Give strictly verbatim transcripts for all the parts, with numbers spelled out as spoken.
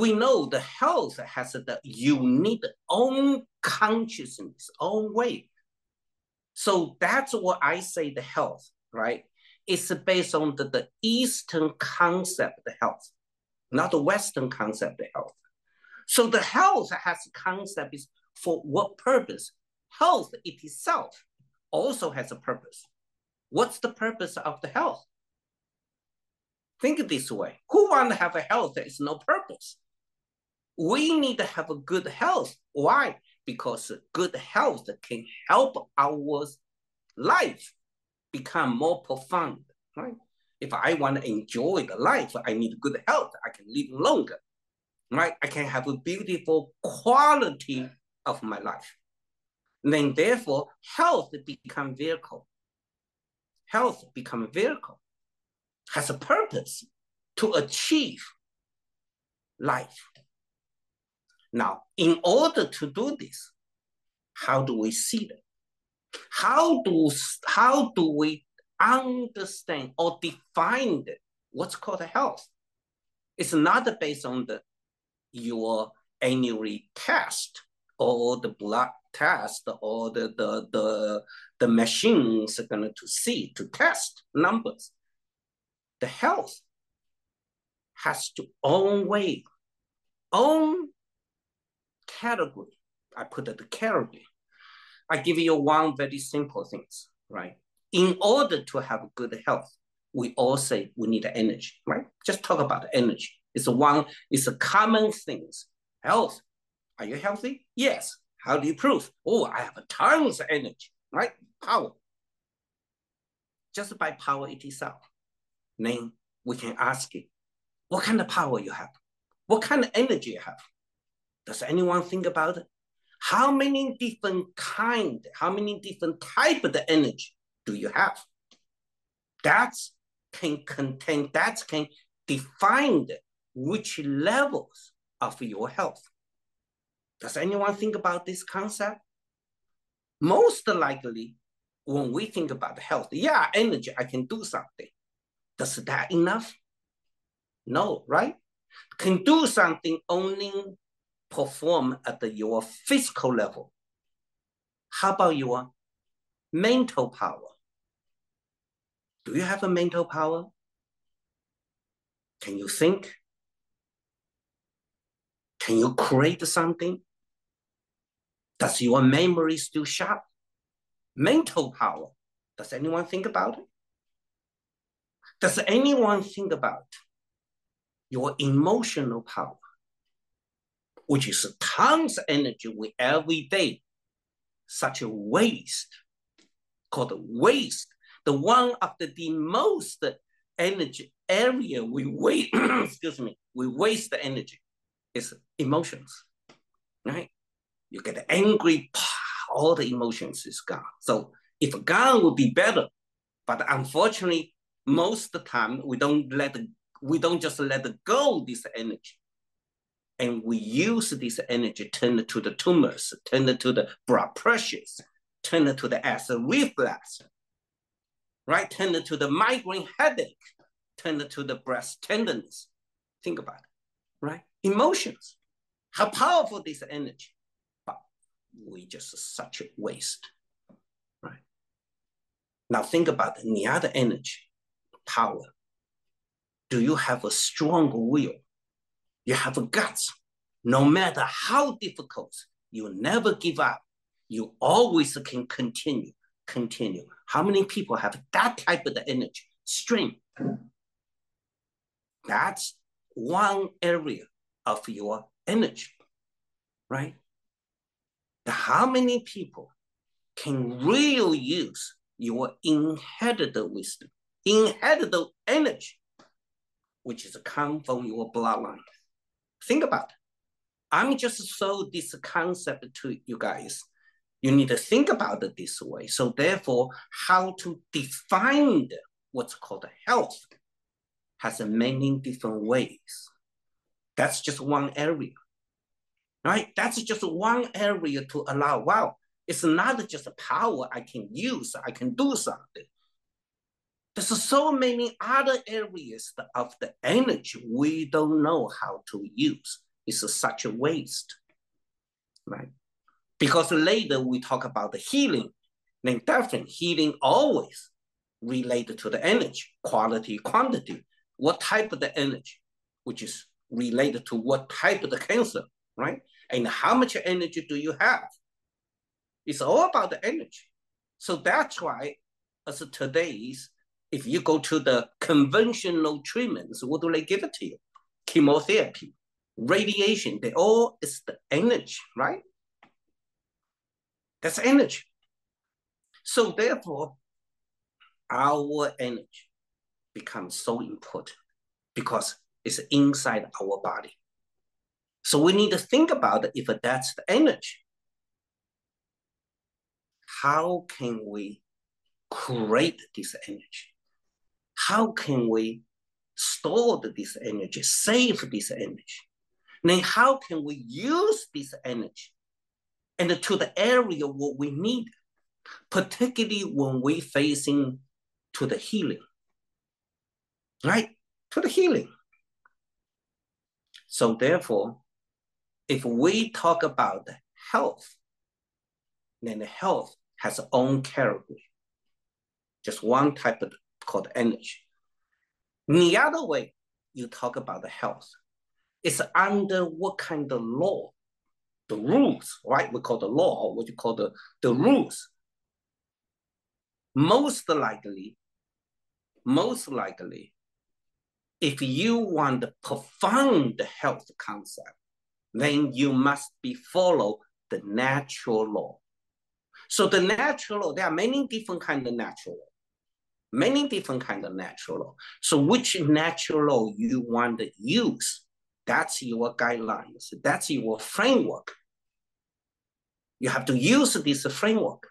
we know the health has the unique own consciousness, own way. So that's what I say the health, right? It's based on the, the Eastern concept of health, not the Western concept of health. So the health has concept is for what purpose? Health itself also has a purpose. What's the purpose of the health? Think this way. Who wants to have a health that is no purpose? We need to have a good health. Why? Because good health can help our life become more profound, right? If I want to enjoy the life, I need good health. I can live longer, right? I can have a beautiful quality of my life. And then therefore, health become vehicle. Health become vehicle. Has a purpose to achieve life. Now, in order to do this, how do we see that? How do, how do we understand or define that what's called health? It's not based on the, your annual test or the blood test or the, the, the, the machines are going to see, to test numbers. The health has to own way, own category. I put it the category. I give you one very simple thing, right? In order to have good health, we all say we need energy, right? Just talk about energy. It's a one, it's a common thing. Health. Are you healthy? Yes. How do you prove? Oh, I have tons of energy, right? Power. Just by power itself. Then we can ask it, what kind of power you have? What kind of energy you have? Does anyone think about it? How many different kind, how many different type of the energy do you have? That can contain, that can define which levels of your health. Does anyone think about this concept? Most likely, when we think about health, yeah, energy, I can do something. Does that enough? No, right? Can do something only perform at the, your physical level. How about your mental power? Do you have a mental power? Can you think? Can you create something? Does your memory still sharp? Mental power. Does anyone think about it? Does anyone think about your emotional power? Which is tons of energy we every day, such a waste, called waste. The one of the, the most energy area we waste, excuse me, we waste the energy is emotions, right? You get angry, all the emotions is gone. So if gone would be better, but unfortunately, most of the time we don't let, we don't just let go this energy. And we use this energy, turn it to the tumors, turn it to the blood pressures, turn it to the acid reflux, right? Turn it to the migraine headache, turn it to the breast tenderness. Think about it, right? Emotions, how powerful this energy, but we just such a waste, right? Now think about the other energy, power. Do you have a strong will? You have guts. No matter how difficult, you never give up. You always can continue, continue. How many people have that type of energy? Strength. That's one area of your energy, right? How many people can really use your inherited wisdom, inherited energy, which is come from your bloodline? Think about it. I'm just show this concept to you guys. You need to think about it this way. So therefore, how to define what's called health has many different ways. That's just one area, right? That's just one area to allow. Wow, it's not just a power I can use, I can do something. There's so many other areas of the energy we don't know how to use, is such a waste, right? Because later we talk about the healing, then definitely healing always related to the energy, quality, quantity, what type of the energy, which is related to what type of the cancer, right? And how much energy do you have? It's all about the energy. So that's why, as of today's, if you go to the conventional treatments, what do they give it to you? Chemotherapy, radiation, they all is the energy, right? That's energy. So therefore, our energy becomes so important because it's inside our body. So we need to think about if that's the energy. How can we create this energy? How can we store this energy, save this energy? Then how can we use this energy and to the area what we need, particularly when we're facing to the healing, right? To the healing. So therefore, if we talk about health, then health has its own category. Just one type of called energy. The other way you talk about the health, it's under what kind of law, the rules, right? We call the law, or what you call the, the rules. Most likely, most likely, if you want the profound health concept, then you must be follow the natural law. So the natural law, there are many different kinds of natural law. Many different kinds of natural law. So which natural law you want to use, that's your guidelines, that's your framework. You have to use this framework,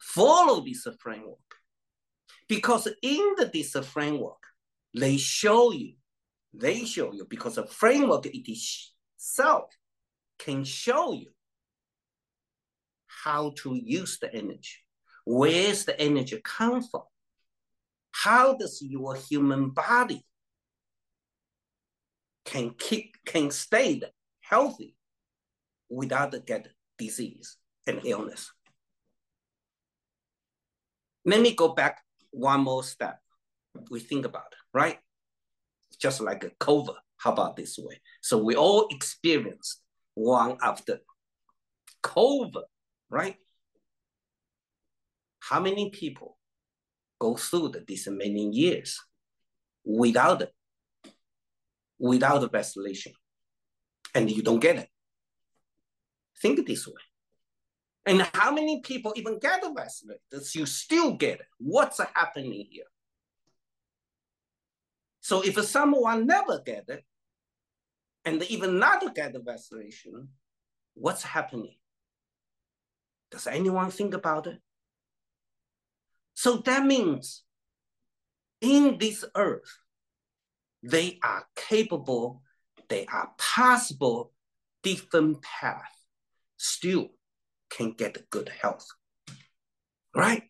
follow this framework. Because in the, this framework, they show you, they show you, because the framework itself can show you how to use the energy. Where's the energy come from? How does your human body can keep, can stay healthy without get disease and illness? Let me go back one more step. We think about it, right? Just like a COVID, how about this way? So we all experienced one after COVID, right? How many people go through these many years without it, without the vaccination, and you don't get it? Think this way. And how many people even get the vaccination? You still get it. What's happening here? So if someone never get it, and even not get the vaccination, what's happening? Does anyone think about it? So that means in this earth, they are capable, they are possible, different paths still can get good health, right?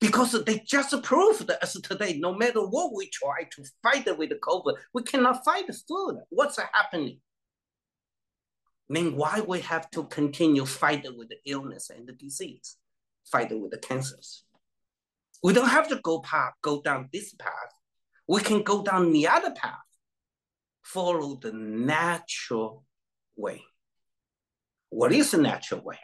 Because they just proved as today, no matter what we try to fight with the COVID, we cannot fight through that. What's happening? Then why we have to continue fighting with the illness and the disease, fighting with the cancers? We don't have to go path, go down this path. We can go down the other path, follow the natural way. What is the natural way?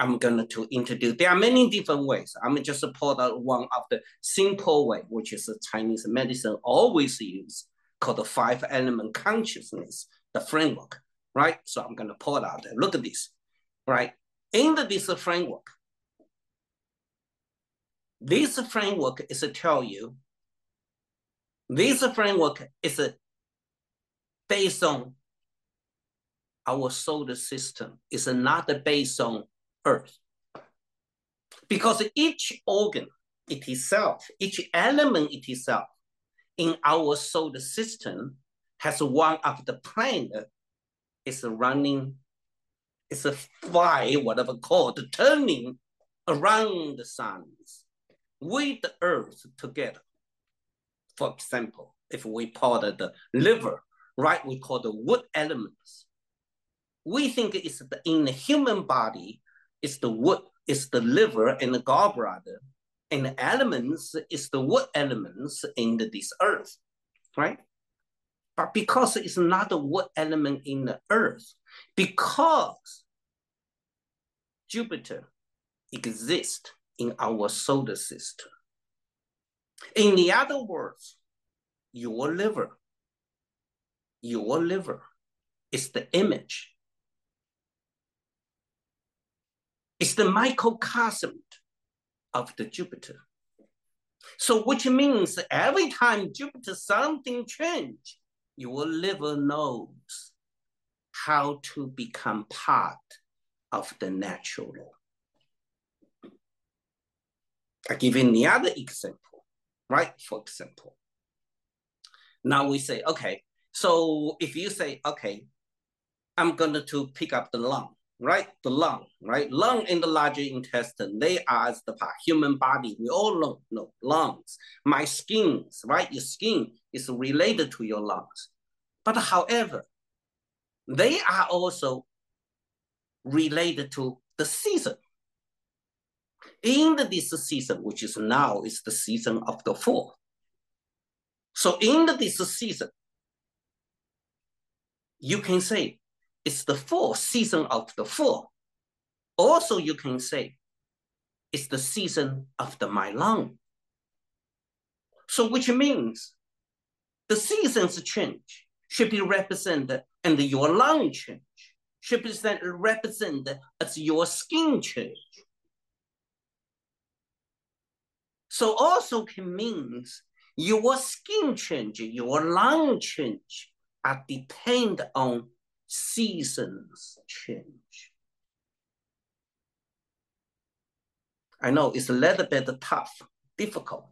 I'm going to introduce, there are many different ways. I'm just pull out one of the simple way, which is the Chinese medicine always use, called the five element consciousness, the framework, right? So I'm going to pull it out and look at this, right? In the, this framework, this framework is to tell you, this framework is a, based on our solar system. It's not based on Earth. Because each organ it itself, each element it itself in our solar system has one of the planet is running, it's a fly, whatever called, turning around the suns with the Earth together. For example, if we put the liver right? We call the wood elements. We think it's the, in the human body, it's the wood, it's the liver and the gallbladder, and the elements is the wood elements in the, this earth, right? But because it's not a wood element in the earth, because Jupiter exists in our solar system. In the other words, your liver, your liver is the image. It's the microcosm of the Jupiter. So which means every time Jupiter something change, your liver knows how to become part of the natural law. I give you the other example, right? For example, now we say, okay, so if you say, okay, I'm going to pick up the lung, right? The lung, right? Lung and the larger intestine, they are as the part, human body, we all know, no, lungs. My skins, right? Your skin is related to your lungs. But however, they are also related to the season. In the, this season, which is now is the season of the fall. So in the, this season, you can say it's the fall, season of the fall. Also, you can say it's the season of the my lung. So which means the seasons change should be represented and your lung change should be represented as your skin change. So also can means your skin change, your lung change are depend on seasons change. I know it's a little bit tough, difficult,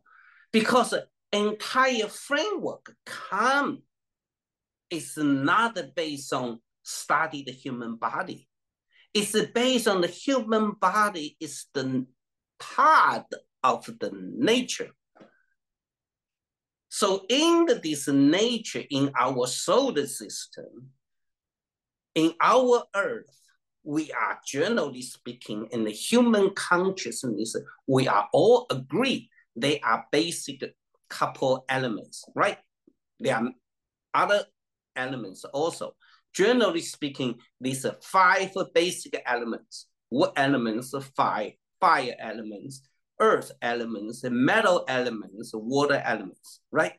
because entire framework come is not based on study the human body. It's based on the human body is the part of the nature. So in this nature, in our solar system, in our earth, we are generally speaking in the human consciousness, we are all agree they are basic couple elements, right? There are other elements also. Generally speaking, these are five basic elements. What elements? Fire, fire elements, earth elements, metal elements, water elements, right?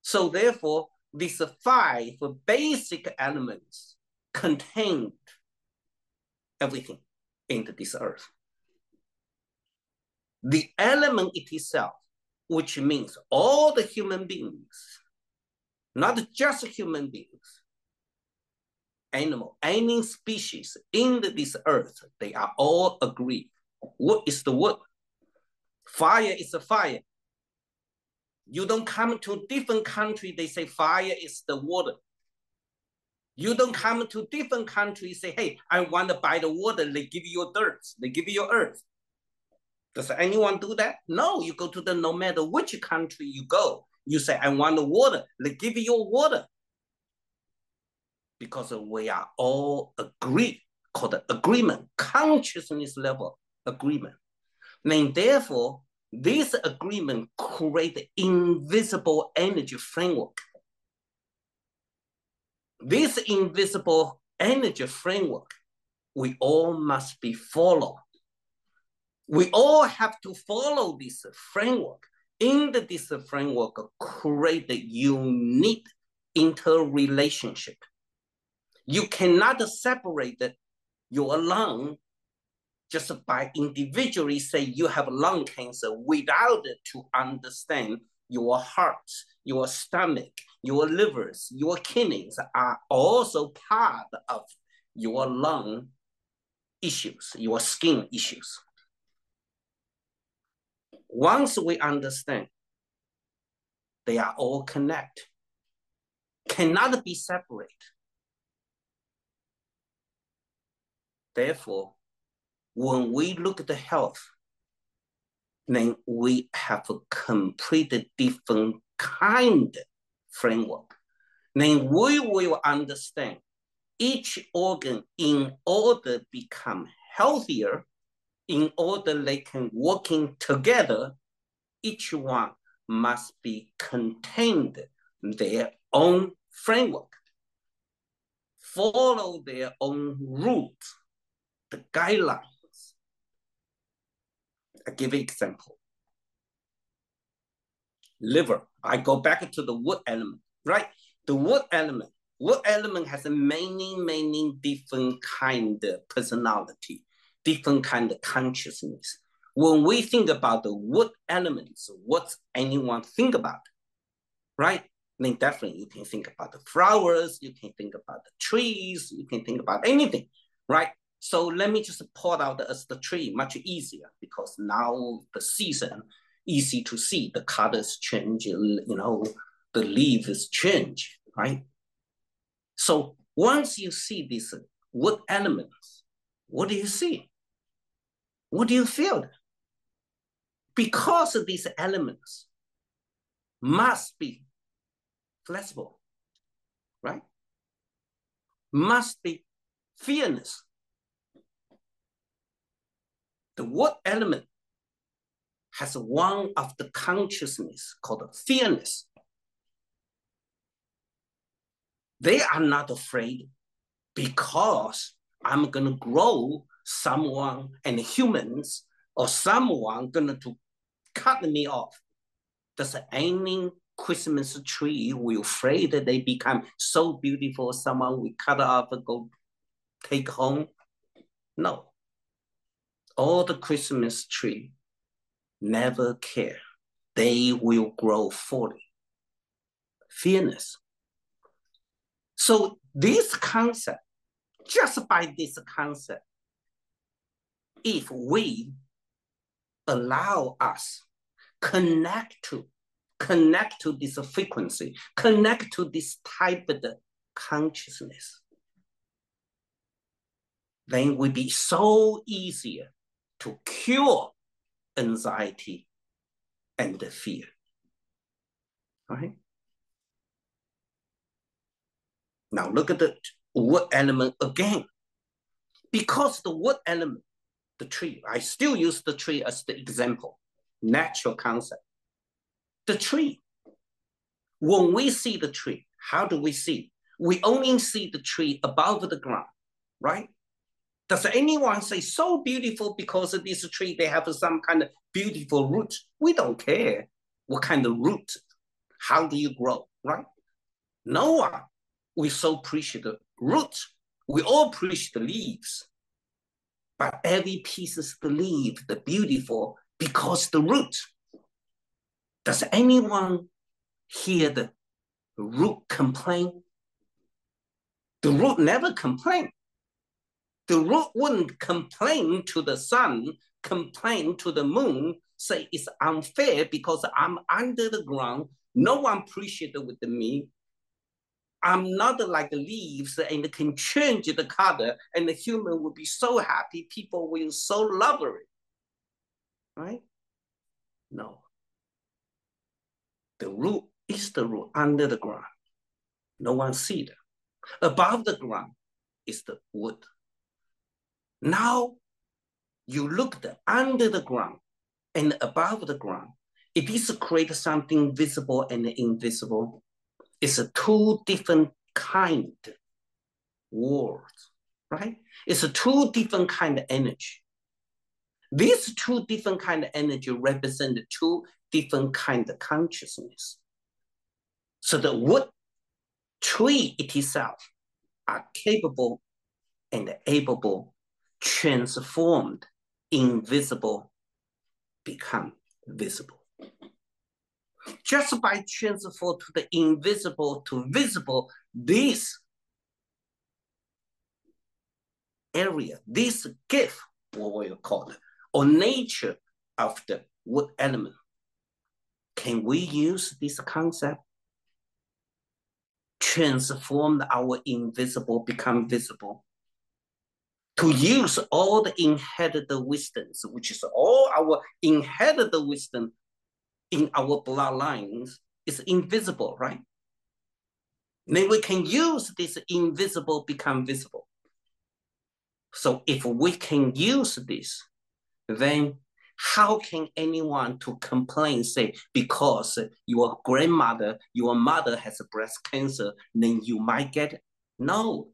So therefore, these five basic elements contain everything into this earth. The element itself, which means all the human beings, not just human beings, animal, any species in this earth, they are all agreed. What is the word? Fire is a fire. You don't come to different country, they say fire is the water. You don't come to different country, say, hey, I want to buy the water, they give you your dirt, they give you your earth. Does anyone do that? No, you go to the, no matter which country you go, you say, I want the water, they give you your water. Because we are all agreed, called agreement, consciousness level agreement. And therefore, this agreement creates the invisible energy framework. This invisible energy framework, we all must be followed. We all have to follow this framework. In the, this framework, create the unique interrelationship. You cannot separate your lung just by individually say you have lung cancer without to understand your heart, your stomach, your livers, your kidneys are also part of your lung issues, your skin issues. Once we understand, they are all connected, cannot be separated. Therefore, when we look at the health, then we have a completely different kind of framework. then we will understand each organ in order to become healthier, in order they can working together, each one must be contained their own framework, follow their own rules, the guidelines. I give an example. Liver, I go back to the wood element, right? The wood element, wood element has many, many different kind of personality, different kind of consciousness. When we think about the wood elements, what anyone think about, right? Then definitely you can think about the flowers, you can think about the trees, you can think about anything, right? So let me just point out as the tree much easier because now the season, easy to see, the colors change, you know, the leaves change, right? So once you see these wood elements, what do you see? What do you feel? Because these elements must be flexible, right? Must be fearless. The wood element has one of the consciousness called fearless. They are not afraid because I'm going to grow someone and humans or someone going to cut me off. Does any Christmas tree will afraid that they become so beautiful, someone will cut off and go take home? No. All the Christmas tree never care. They will grow fully. Fearless. So this concept, just by this concept, if we allow us connect to, connect to this frequency, connect to this type of the consciousness, then it will be so easier to cure anxiety and the fear, all right? Now look at the wood element again. Because the wood element, the tree, I still use the tree as the example, natural concept. The tree, when we see the tree, how do we see? We only see the tree above the ground, right? Does anyone say so beautiful because of this tree, they have some kind of beautiful root? We don't care what kind of root, how do you grow, right? No one. We so appreciate the root. We all appreciate the leaves. But every piece of the leaf, the beautiful, because the root. Does anyone hear the root complain? The root never complain. The root wouldn't complain to the sun, complain to the moon, say it's unfair because I'm under the ground. No one appreciates it with me. I'm not like the leaves and can change the color and the human will be so happy. People will so love it, right? No. The root is the root under the ground. No one sees it. Above the ground is the wood. Now you look the, under the ground and above the ground. It is to create something visible and invisible. It's a two different kind world, right? It's a two different kind of energy. These two different kind of energy represent the two different kind of consciousness. So the wood tree itself are capable and able, transformed, invisible, become visible. Just by transfer to the invisible to visible, this area, this gift, what we call it, or nature of the wood element. Can we use this concept? Transform our invisible, become visible. To use all the inherited wisdoms, which is all our inherited wisdom, in our bloodlines is invisible, right? Then we can use this invisible become visible. So if we can use this, then how can anyone to complain, say, because your grandmother, your mother has breast cancer, then you might get it? No,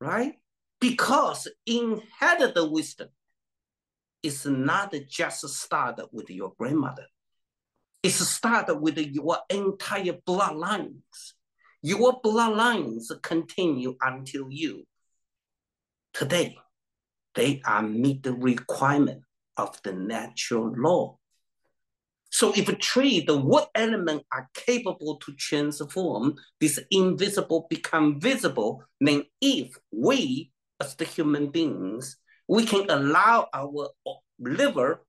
right? Because inherit the wisdom is not just start with your grandmother. It starts with your entire bloodlines. Your bloodlines continue until you. Today, they are meet the requirement of the natural law. So if a tree, the wood element are capable to transform this invisible become visible, then if we, as the human beings, we can allow our liver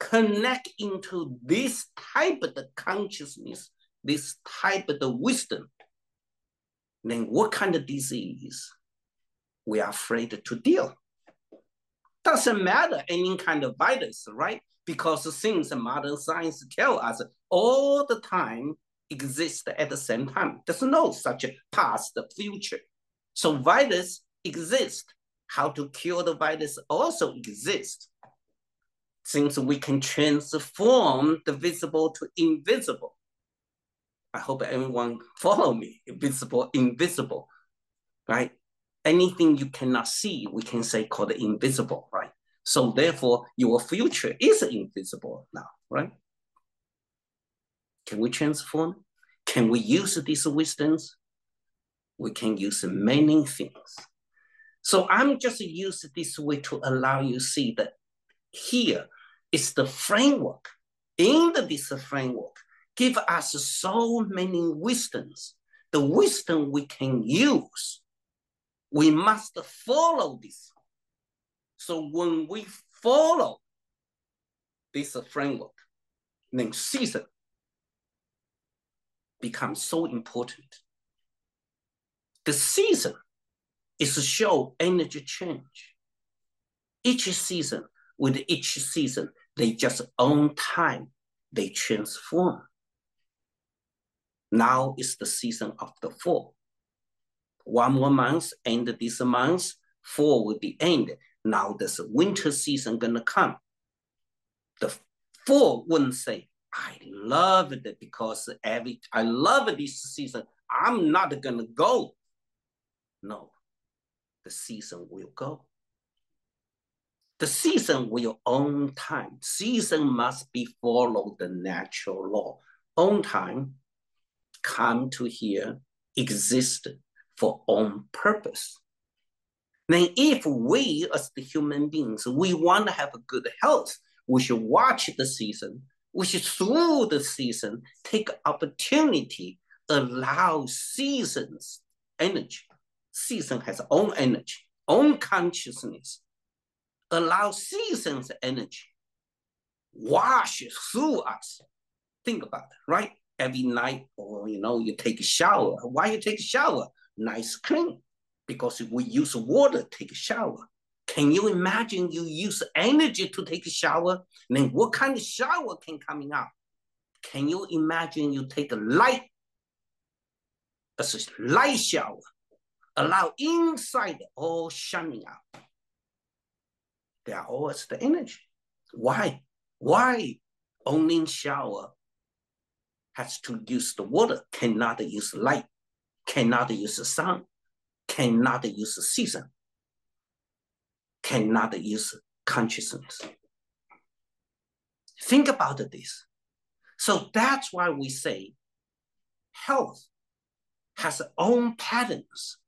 connect into this type of the consciousness, this type of the wisdom, then what kind of disease we are afraid to deal? Doesn't matter any kind of virus, right? Because the things that modern science tell us all the time exist at the same time. There's no such past, future. So virus exist. How to cure the virus also exists. Since we can transform the visible to invisible. I hope everyone follow me, visible, invisible, right? Anything you cannot see, we can say called invisible, right? So therefore, your future is invisible now, right? Can we transform? Can we use these wisdoms? We can use many things. So I'm just using this way to allow you see that here is the framework. In the, this framework, give us so many wisdoms. The wisdom we can use, we must follow this. So when we follow this framework, then season becomes so important. The season is to show energy change. Each season, with each season, they just own time, they transform. Now is the season of the fall. One more month, end of this month, fall will be end. Now this winter season gonna come. The fall wouldn't say, I love it because every I love this season, I'm not gonna go. No, the season will go. The season will own time. Season must be followed the natural law. Own time, come to here, exist for own purpose. Then if we as the human beings, we want to have a good health, we should watch the season, we should through the season, take opportunity, allow seasons energy. Season has own energy, own consciousness. Allow seasons energy wash through us. Think about it, right? Every night, or you know, you take a shower. Why you take a shower? Nice clean. Because if we use water to take a shower. Can you imagine you use energy to take a shower? And then what kind of shower can coming out? Can you imagine you take a light, a light shower, allow inside all shining out? They are always the energy. Why? Why only shower has to use the water, cannot use light, cannot use the sun, cannot use the season, cannot use consciousness. Think about this. So that's why we say health has its own patterns.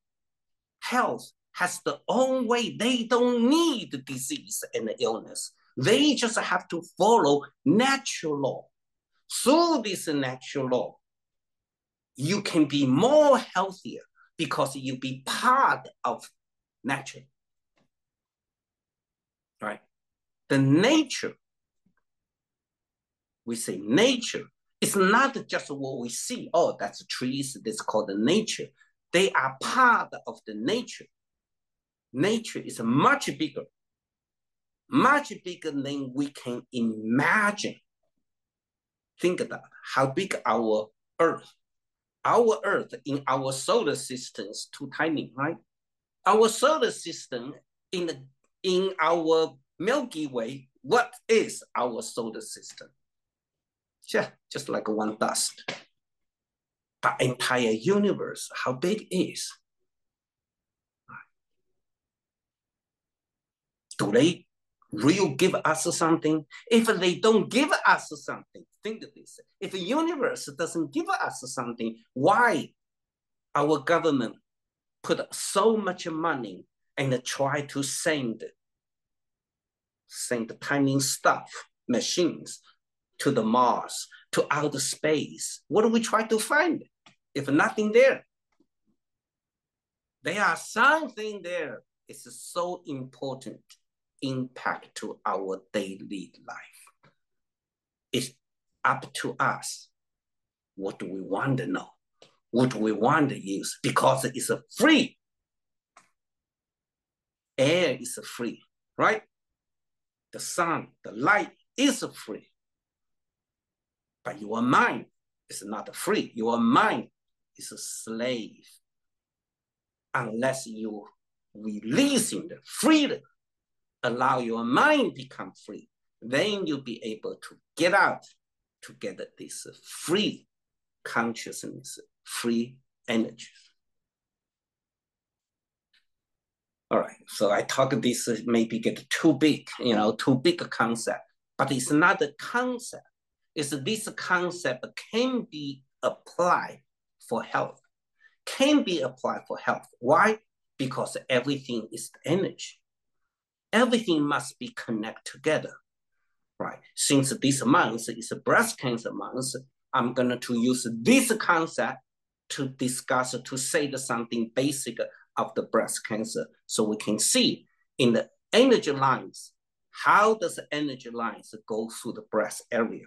Health has their own way. They don't need disease and illness. They just have to follow natural law. Through this natural law, you can be more healthier because you be part of nature, right? The nature, we say nature, it's not just what we see. Oh, that's trees, that's called the nature. They are part of the nature. Nature is much bigger, much bigger than we can imagine. Think about how big our Earth. Our Earth in our solar system is too tiny, right? Our solar system in, the, in our Milky Way, what is our solar system? Yeah, just like one dust. But entire universe, how big is? Do they really give us something? If they don't give us something, think of this. If the universe doesn't give us something, why our government put so much money and try to send, send tiny stuff, machines to the Mars, to outer space? What do we try to find if nothing there? There are something there. It's so important. Impact to our daily life. It's up to us. What do we want to know? What do we want to use? Because it's a free. Air is free, right? The sun, the light is free. But your mind is not free. Your mind is a slave. Unless you releasing the freedom, allow your mind become free, then you'll be able to get out to get this free consciousness, free energy. All right, so I talk this maybe get too big, you know, too big a concept, but it's not a concept. It's this concept can be applied for health, can be applied for health. Why? Because everything is energy. Everything must be connected together, right? Since this month is a breast cancer month, I'm going to use this concept to discuss, to say something basic of the breast cancer, so we can see in the energy lines, how does the energy lines go through the breast area?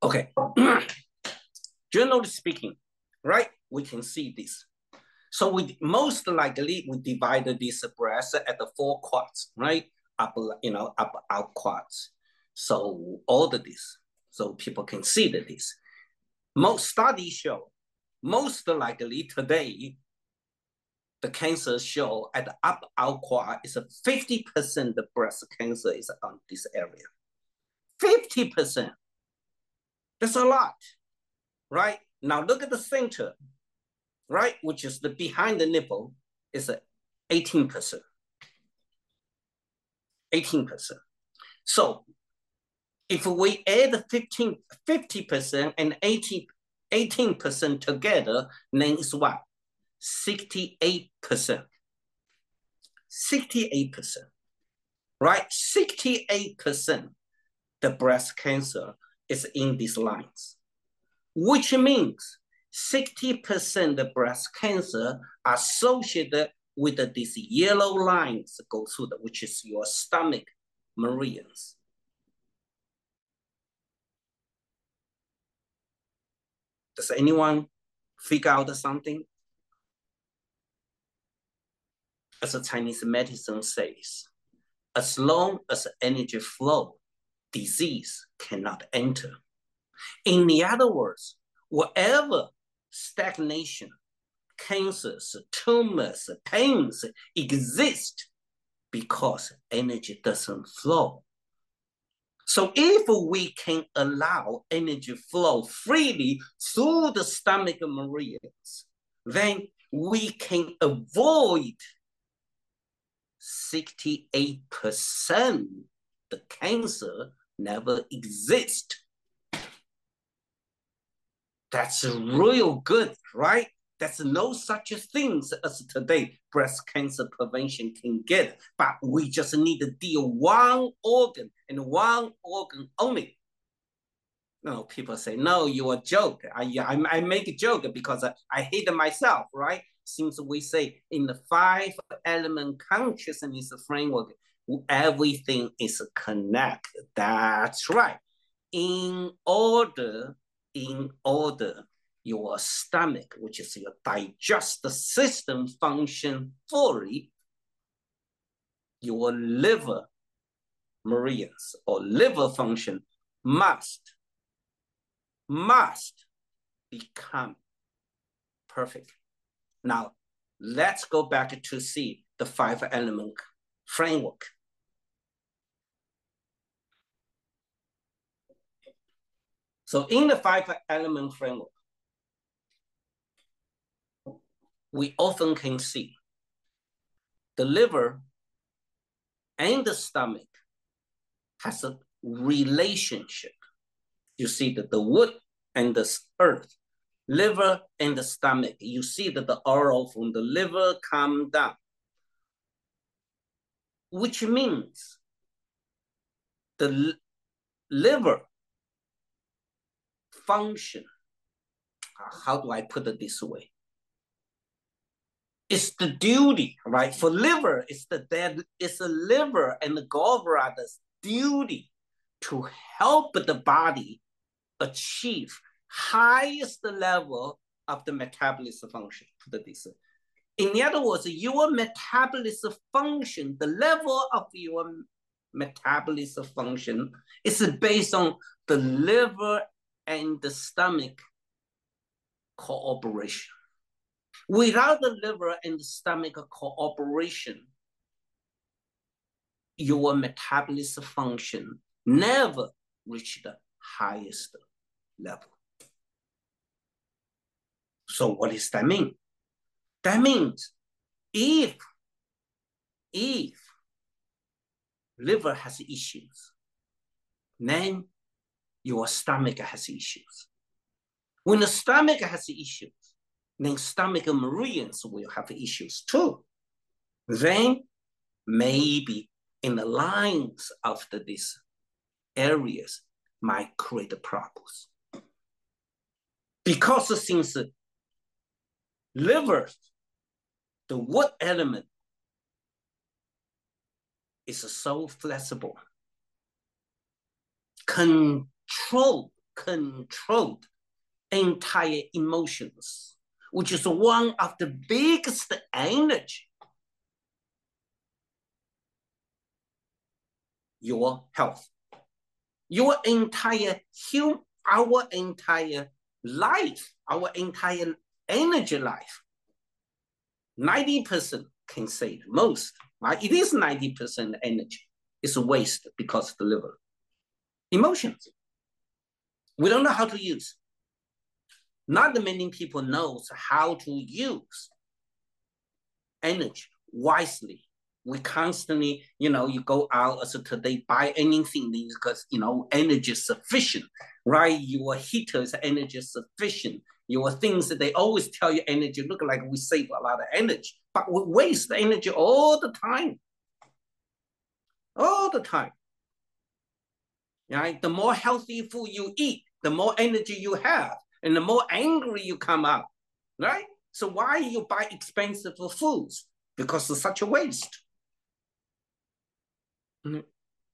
Okay, generally speaking, right, we can see this. So we most likely, we divided this breast at the four quads, right? Up, you know, up, out quads. So all of this, so people can see that this. Most studies show, most likely today, the cancer show at the up, out quad is fifty percent the breast cancer is on this area, fifty percent. That's a lot, right? Now look at the center, right? Which is the behind the nipple is eighteen percent, eighteen percent. So if we add fifteen, fifty percent and eighteen percent together, then it's what? sixty-eight percent, sixty-eight percent, right? sixty-eight percent the breast cancer is in these lines, which means sixty percent of the breast cancer are associated with these yellow lines that go through, the, which is your stomach meridians. Does anyone figure out something? As the Chinese medicine says, as long as energy flows, disease cannot enter. In the other words, whatever stagnation, cancers, tumors, pains exist because energy doesn't flow. So if we can allow energy flow freely through the stomach meridians, then we can avoid sixty-eight percent the cancer never exist. That's real good, right? That's no such things as today breast cancer prevention can get, but we just need to deal one organ and one organ only. No, people say, no, you're a joke. I, I, I make a joke because I, I hate myself, right? Since we say in the five element consciousness framework, everything is connected. That's right. In order, in order, your stomach, which is your digestive system, function fully, your liver meridians or liver function must, must become perfect. Now, let's go back to see the five element framework. So in the five element framework, we often can see the liver and the stomach has a relationship. You see that the wood and the earth, liver and the stomach, you see that the oil from the liver comes down, which means the liver function, how do I put it this way? It's the duty, right? For liver, it's the dead, it's the liver and the gallbladder's duty to help the body achieve highest level of the metabolism function. In other words, your metabolism function, the level of your metabolism function is based on the liver and the stomach cooperation. Without the liver and the stomach cooperation, your metabolism function never reach the highest level. So what does that mean? That means if, if liver has issues, then your stomach has issues. When the stomach has issues, then stomach meridians will have issues too. Then maybe in the lines of the, these areas might create problems. Because since liver, the wood element is so flexible, controlled, controlled entire emotions, which is one of the biggest energy your health. Your entire human, our entire life, our entire energy life, ninety percent can say the most, right? It is ninety percent energy. It's a waste because of the liver. Emotions, we don't know how to use. Not many people know how to use energy wisely. We constantly, you know, you go out as so today, buy anything because, you know, energy is sufficient, right? Your heaters, energy is sufficient. Your things that they always tell you energy, look like we save a lot of energy, but we waste energy all the time, all the time, right? The more healthy food you eat, the more energy you have, and the more angry you come out, right? So why you buy expensive foods? Because it's such a waste.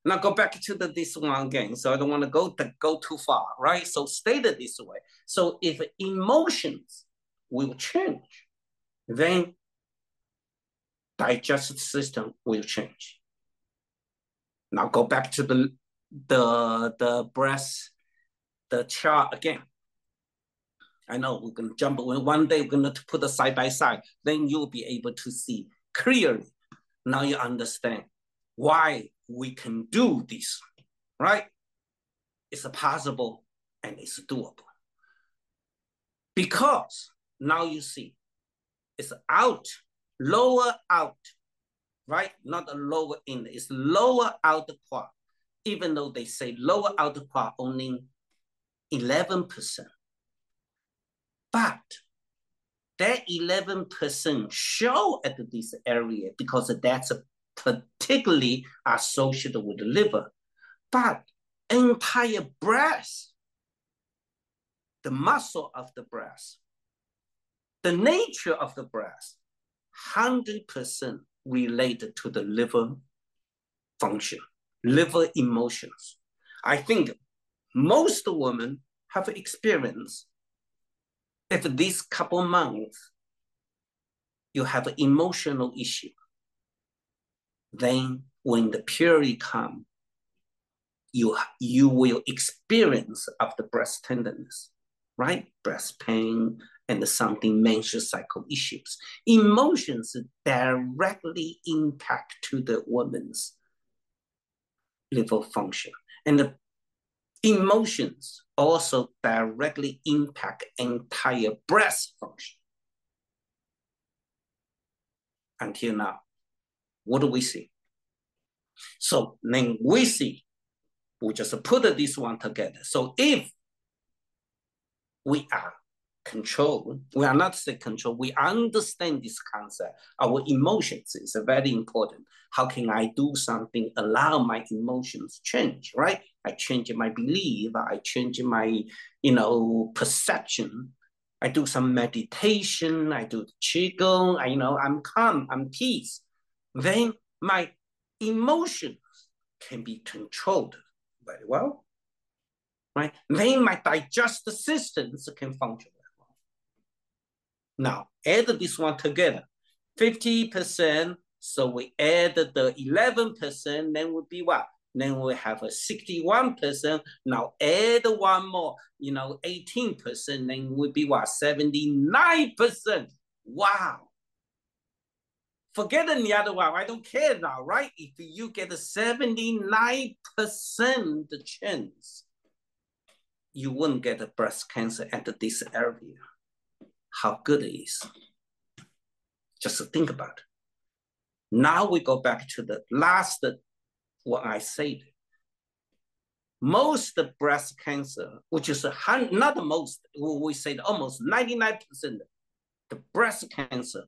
Now go back to the, this one again, so I don't want to go to go too far, right? So stated this way. So if emotions will change, then digestive system will change. Now go back to the the the breast, the chart again. I know we're gonna jump. One day we're gonna put it side by side. Then you'll be able to see clearly. Now you understand why we can do this, right? It's possible and it's doable. Because now you see, it's out, lower out, right? Not a lower in, it's lower out the quad. Even though they say lower out the quad only eleven percent. But that eleven percent show at this area because that's a particularly associated with the liver, but entire breast, the muscle of the breast, the nature of the breast, one hundred percent related to the liver function, liver emotions. I think most women have experienced if these couple months you have an emotional issue. then when the period comes, you, you will experience of the breast tenderness, right? Breast pain and something menstrual cycle issues. Emotions directly impact to the woman's liver function. And the emotions also directly impact entire breast function. Until now, what do we see? So then we see, we just put this one together. So if we are controlled, we are not say control, we understand this concept, our emotions is very important. How can I do something, allow my emotions change, right? I change my belief, I change my, you know, perception. I do some meditation, I do the Qigong, I, you know, I'm calm, I'm peace. Then my emotions can be controlled very well, right? Then my digestive systems can function very well. Now, add this one together, fifty percent, so we add the eleven percent, then would be what? Then we have a sixty-one percent. Now add one more, you know, eighteen percent, then would be what? seventy-nine percent. Wow. Forget the other one. I don't care now, right? If you get a seventy-nine percent chance, you won't get a breast cancer at this area. How good it is. Just think about it. Now we go back to the last what I said. Most breast cancer, which is a, not the most, we said almost ninety-nine percent, the breast cancer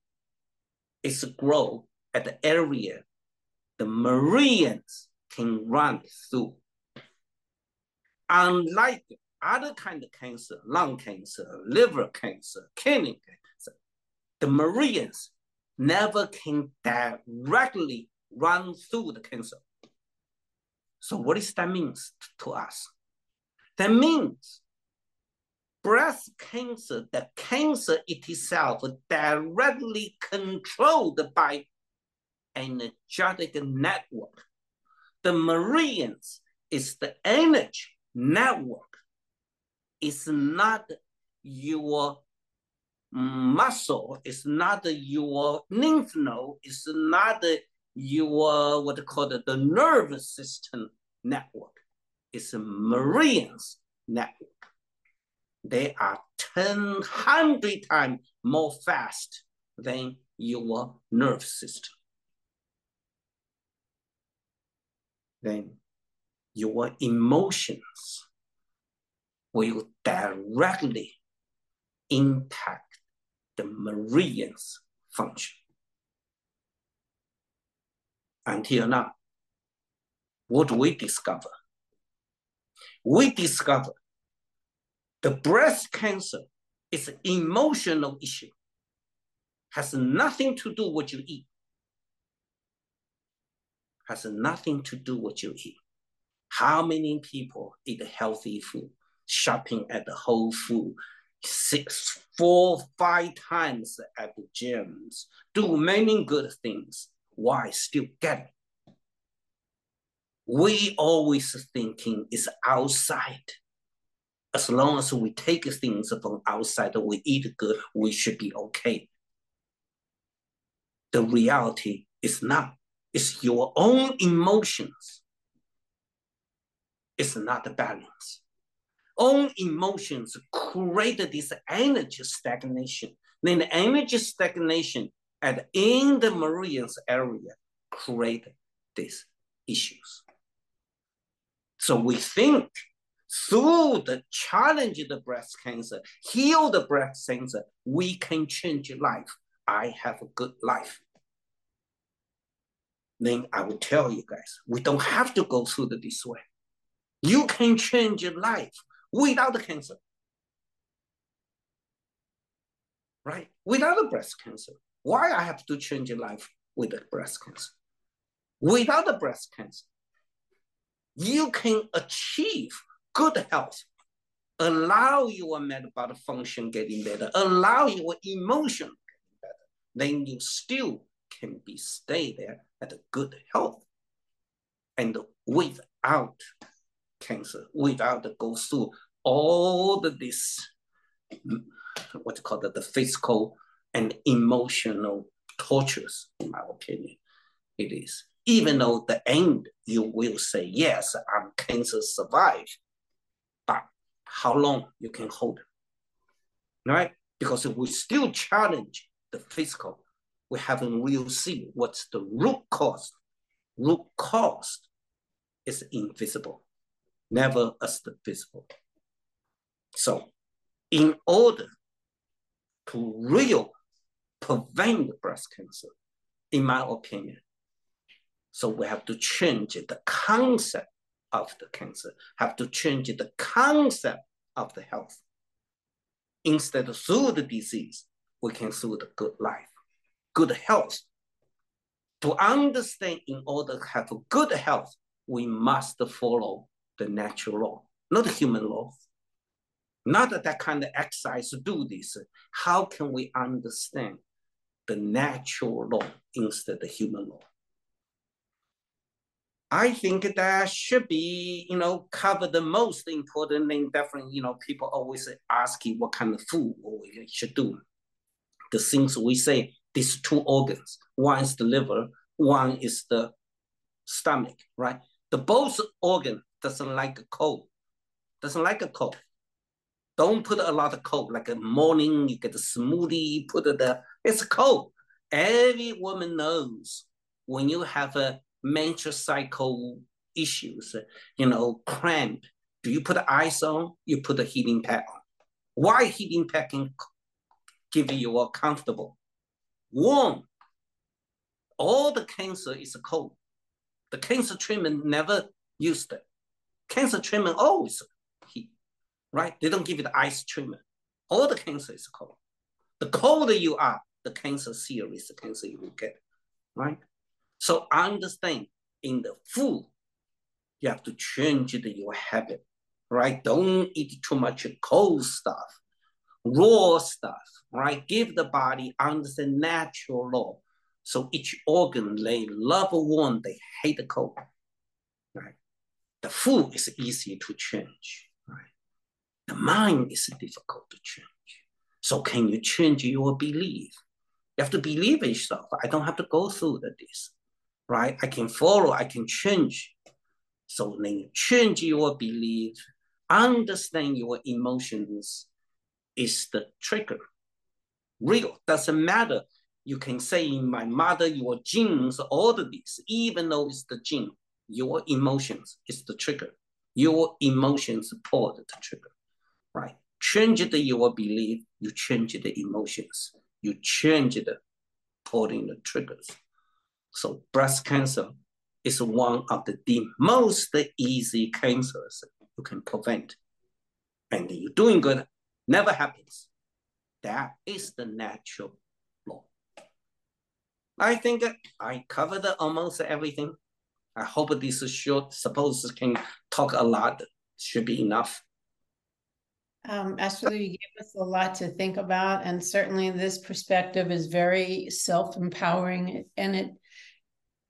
is grow at the area the meridians can run through. Unlike other kind of cancer, lung cancer, liver cancer, kidney cancer, the meridians never can directly run through the cancer. So what does that mean to us? That means breast cancer, the cancer itself directly controlled by energetic network. The meridians is the energy network. It's not your muscle, it's not your lymph node, it's not your, what they call it, the nervous system network. It's a meridians network. They are ten hundred times more fast than your nerve system. Then your emotions will directly impact the meridian's function. Until now, what do we discover? We discover the breast cancer is an emotional issue. Has nothing to do with what you eat. Has nothing to do with what you eat. How many people eat healthy food, shopping at the Whole Foods, six, four, five times at the gyms, do many good things. Why still get it? We always thinking it's outside. As long as we take things from outside, we eat good, we should be okay. The reality is not. It's your own emotions. It's not the balance. Own emotions created this energy stagnation. Then the energy stagnation and in the meridian's area create these issues. So we think through the challenge of the breast cancer, heal the breast cancer, we can change life. I have a good life. Then I will tell you guys, we don't have to go through the, this way. You can change your life without the cancer, right? Without the breast cancer. Why I have to change your life with the breast cancer? Without the breast cancer, you can achieve good health, allow your metabolic function getting better, allow your emotion getting better, then you still can be stayed there at a good health and without cancer, without go through all the this, what's called the, the physical and emotional tortures, in my opinion, it is. Even though the end, you will say, yes, I'm cancer survived, but how long you can hold it, right? Because if we still challenge the physical, we haven't really seen what's the root cause. Root cause is invisible, never as the visible. So in order to really prevent breast cancer, in my opinion, so we have to change the concept of the cancer, have to change the concept of the health. Instead of through the disease, we can through the good life, good health. To understand in order to have a good health, we must follow the natural law, not the human law. Not that, that kind of exercise to do this. How can we understand the natural law instead of the human law? I think that should be, you know, cover the most important thing. Definitely, you know, people always ask you what kind of food we should do. The things we say, these two organs, one is the liver, one is the stomach, right? The both organ doesn't like a cold, doesn't like a cold. Don't put a lot of cold, like a morning, you get a smoothie, put it there, it's cold. Every woman knows when you have a menstrual cycle issues, you know, cramp. Do you put ice on? You put a heating pad on. Why heating pad can give you a comfortable? Warm. All the cancer is cold. The cancer treatment never used it. Cancer treatment always heat, right? They don't give you the ice treatment. All the cancer is cold. The colder you are, the cancer serious, the cancer you will get, right? So understand in the food, you have to change the, your habit, right? Don't eat too much cold stuff, raw stuff, right? Give the body understand natural law. So each organ, they love warm, they hate the cold, right? The food is easy to change, right? The mind is difficult to change. So can you change your belief? You have to believe in yourself. I don't have to go through this. Right? I can follow, I can change. So then you change your belief, understand your emotions is the trigger. Real, doesn't matter. You can say in my mother, your genes, all of this, even though it's the gene, your emotions is the trigger. Your emotions pull the trigger, right? Change the, your belief, you change the emotions. You change the pulling the triggers. So breast cancer is one of the, the most easy cancers you can prevent. And you're doing good, never happens. That is the natural law. I think I covered almost everything. I hope this is short, suppose can talk a lot, should be enough. Um, absolutely, you gave us a lot to think about. And certainly this perspective is very self-empowering, and it,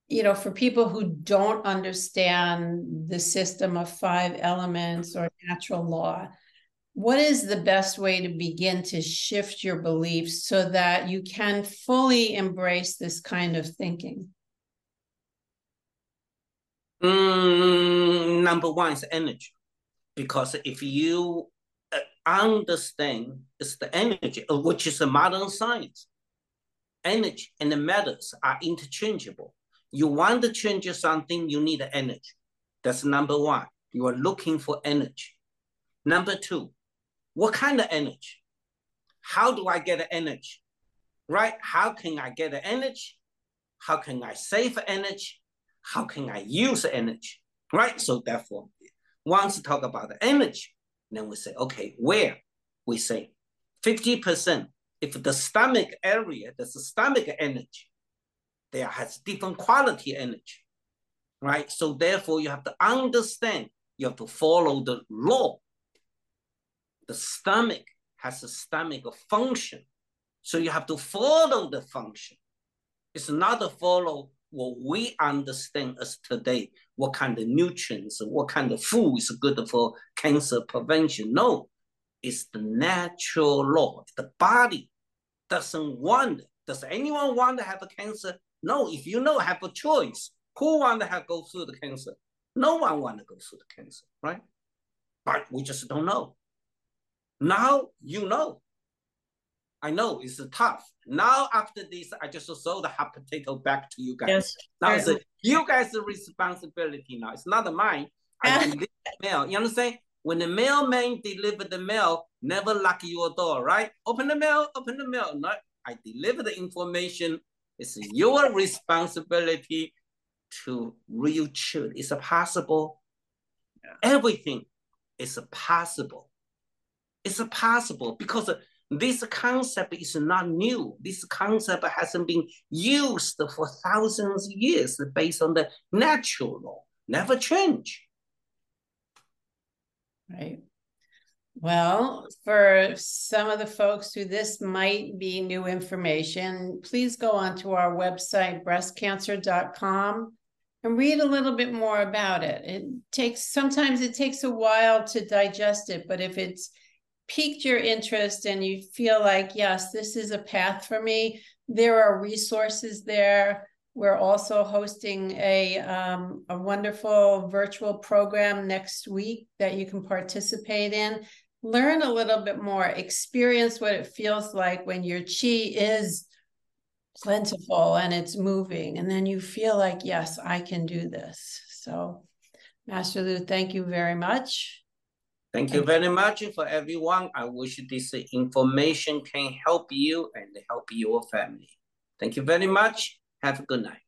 you know, for people who don't understand the system of five elements or natural law, what is the best way to begin to shift your beliefs so that you can fully embrace this kind of thinking? Mm, number one is energy. Because if you understand it's the energy, which is a modern science, energy and the matters are interchangeable. You want to change something, you need energy. That's number one. You are looking for energy. Number two, what kind of energy? How do I get energy? Right? How can I get energy? How can I save energy? How can I use energy? Right? So therefore, once we talk about the energy, then we say, okay, where? We say fifty percent. If the stomach area, there's a stomach energy, there has different quality energy, right? So therefore you have to understand, you have to follow the law. The stomach has a stomach function. So you have to follow the function. It's not follow what we understand as today, what kind of nutrients, what kind of food is good for cancer prevention. No, it's the natural law. The body doesn't want, does anyone want to have a cancer? No, if you know, have a choice. Who want to have go through the cancer? No one want to go through the cancer, right? But we just don't know. Now you know. I know it's tough. Now after this, I just throw the hot potato back to you guys. Yes. Now it's a, you guys' responsibility now. It's not mine. I deliver mail. You understand? When the mailman delivered the mail, never lock your door, right? Open the mail, open the mail. No, I deliver the information. It's your responsibility to reach it. It's possible. Yeah. Everything is possible. It's possible because this concept is not new. This concept hasn't been used for thousands of years based on the natural law. Never change. Right. Well, for some of the folks who this might be new information, please go onto our website, breast cancer dot com, and read a little bit more about it. It takes, sometimes it takes a while to digest it, but if it's piqued your interest and you feel like, yes, this is a path for me, there are resources there. We're also hosting a, um, a wonderful virtual program next week that you can participate in. Learn a little bit more, experience what it feels like when your chi is plentiful and it's moving. And then you feel like, yes, I can do this. So Master Lu, thank you very much. Thank you very much for everyone. I wish this information can help you and help your family. Thank you very much. Have a good night.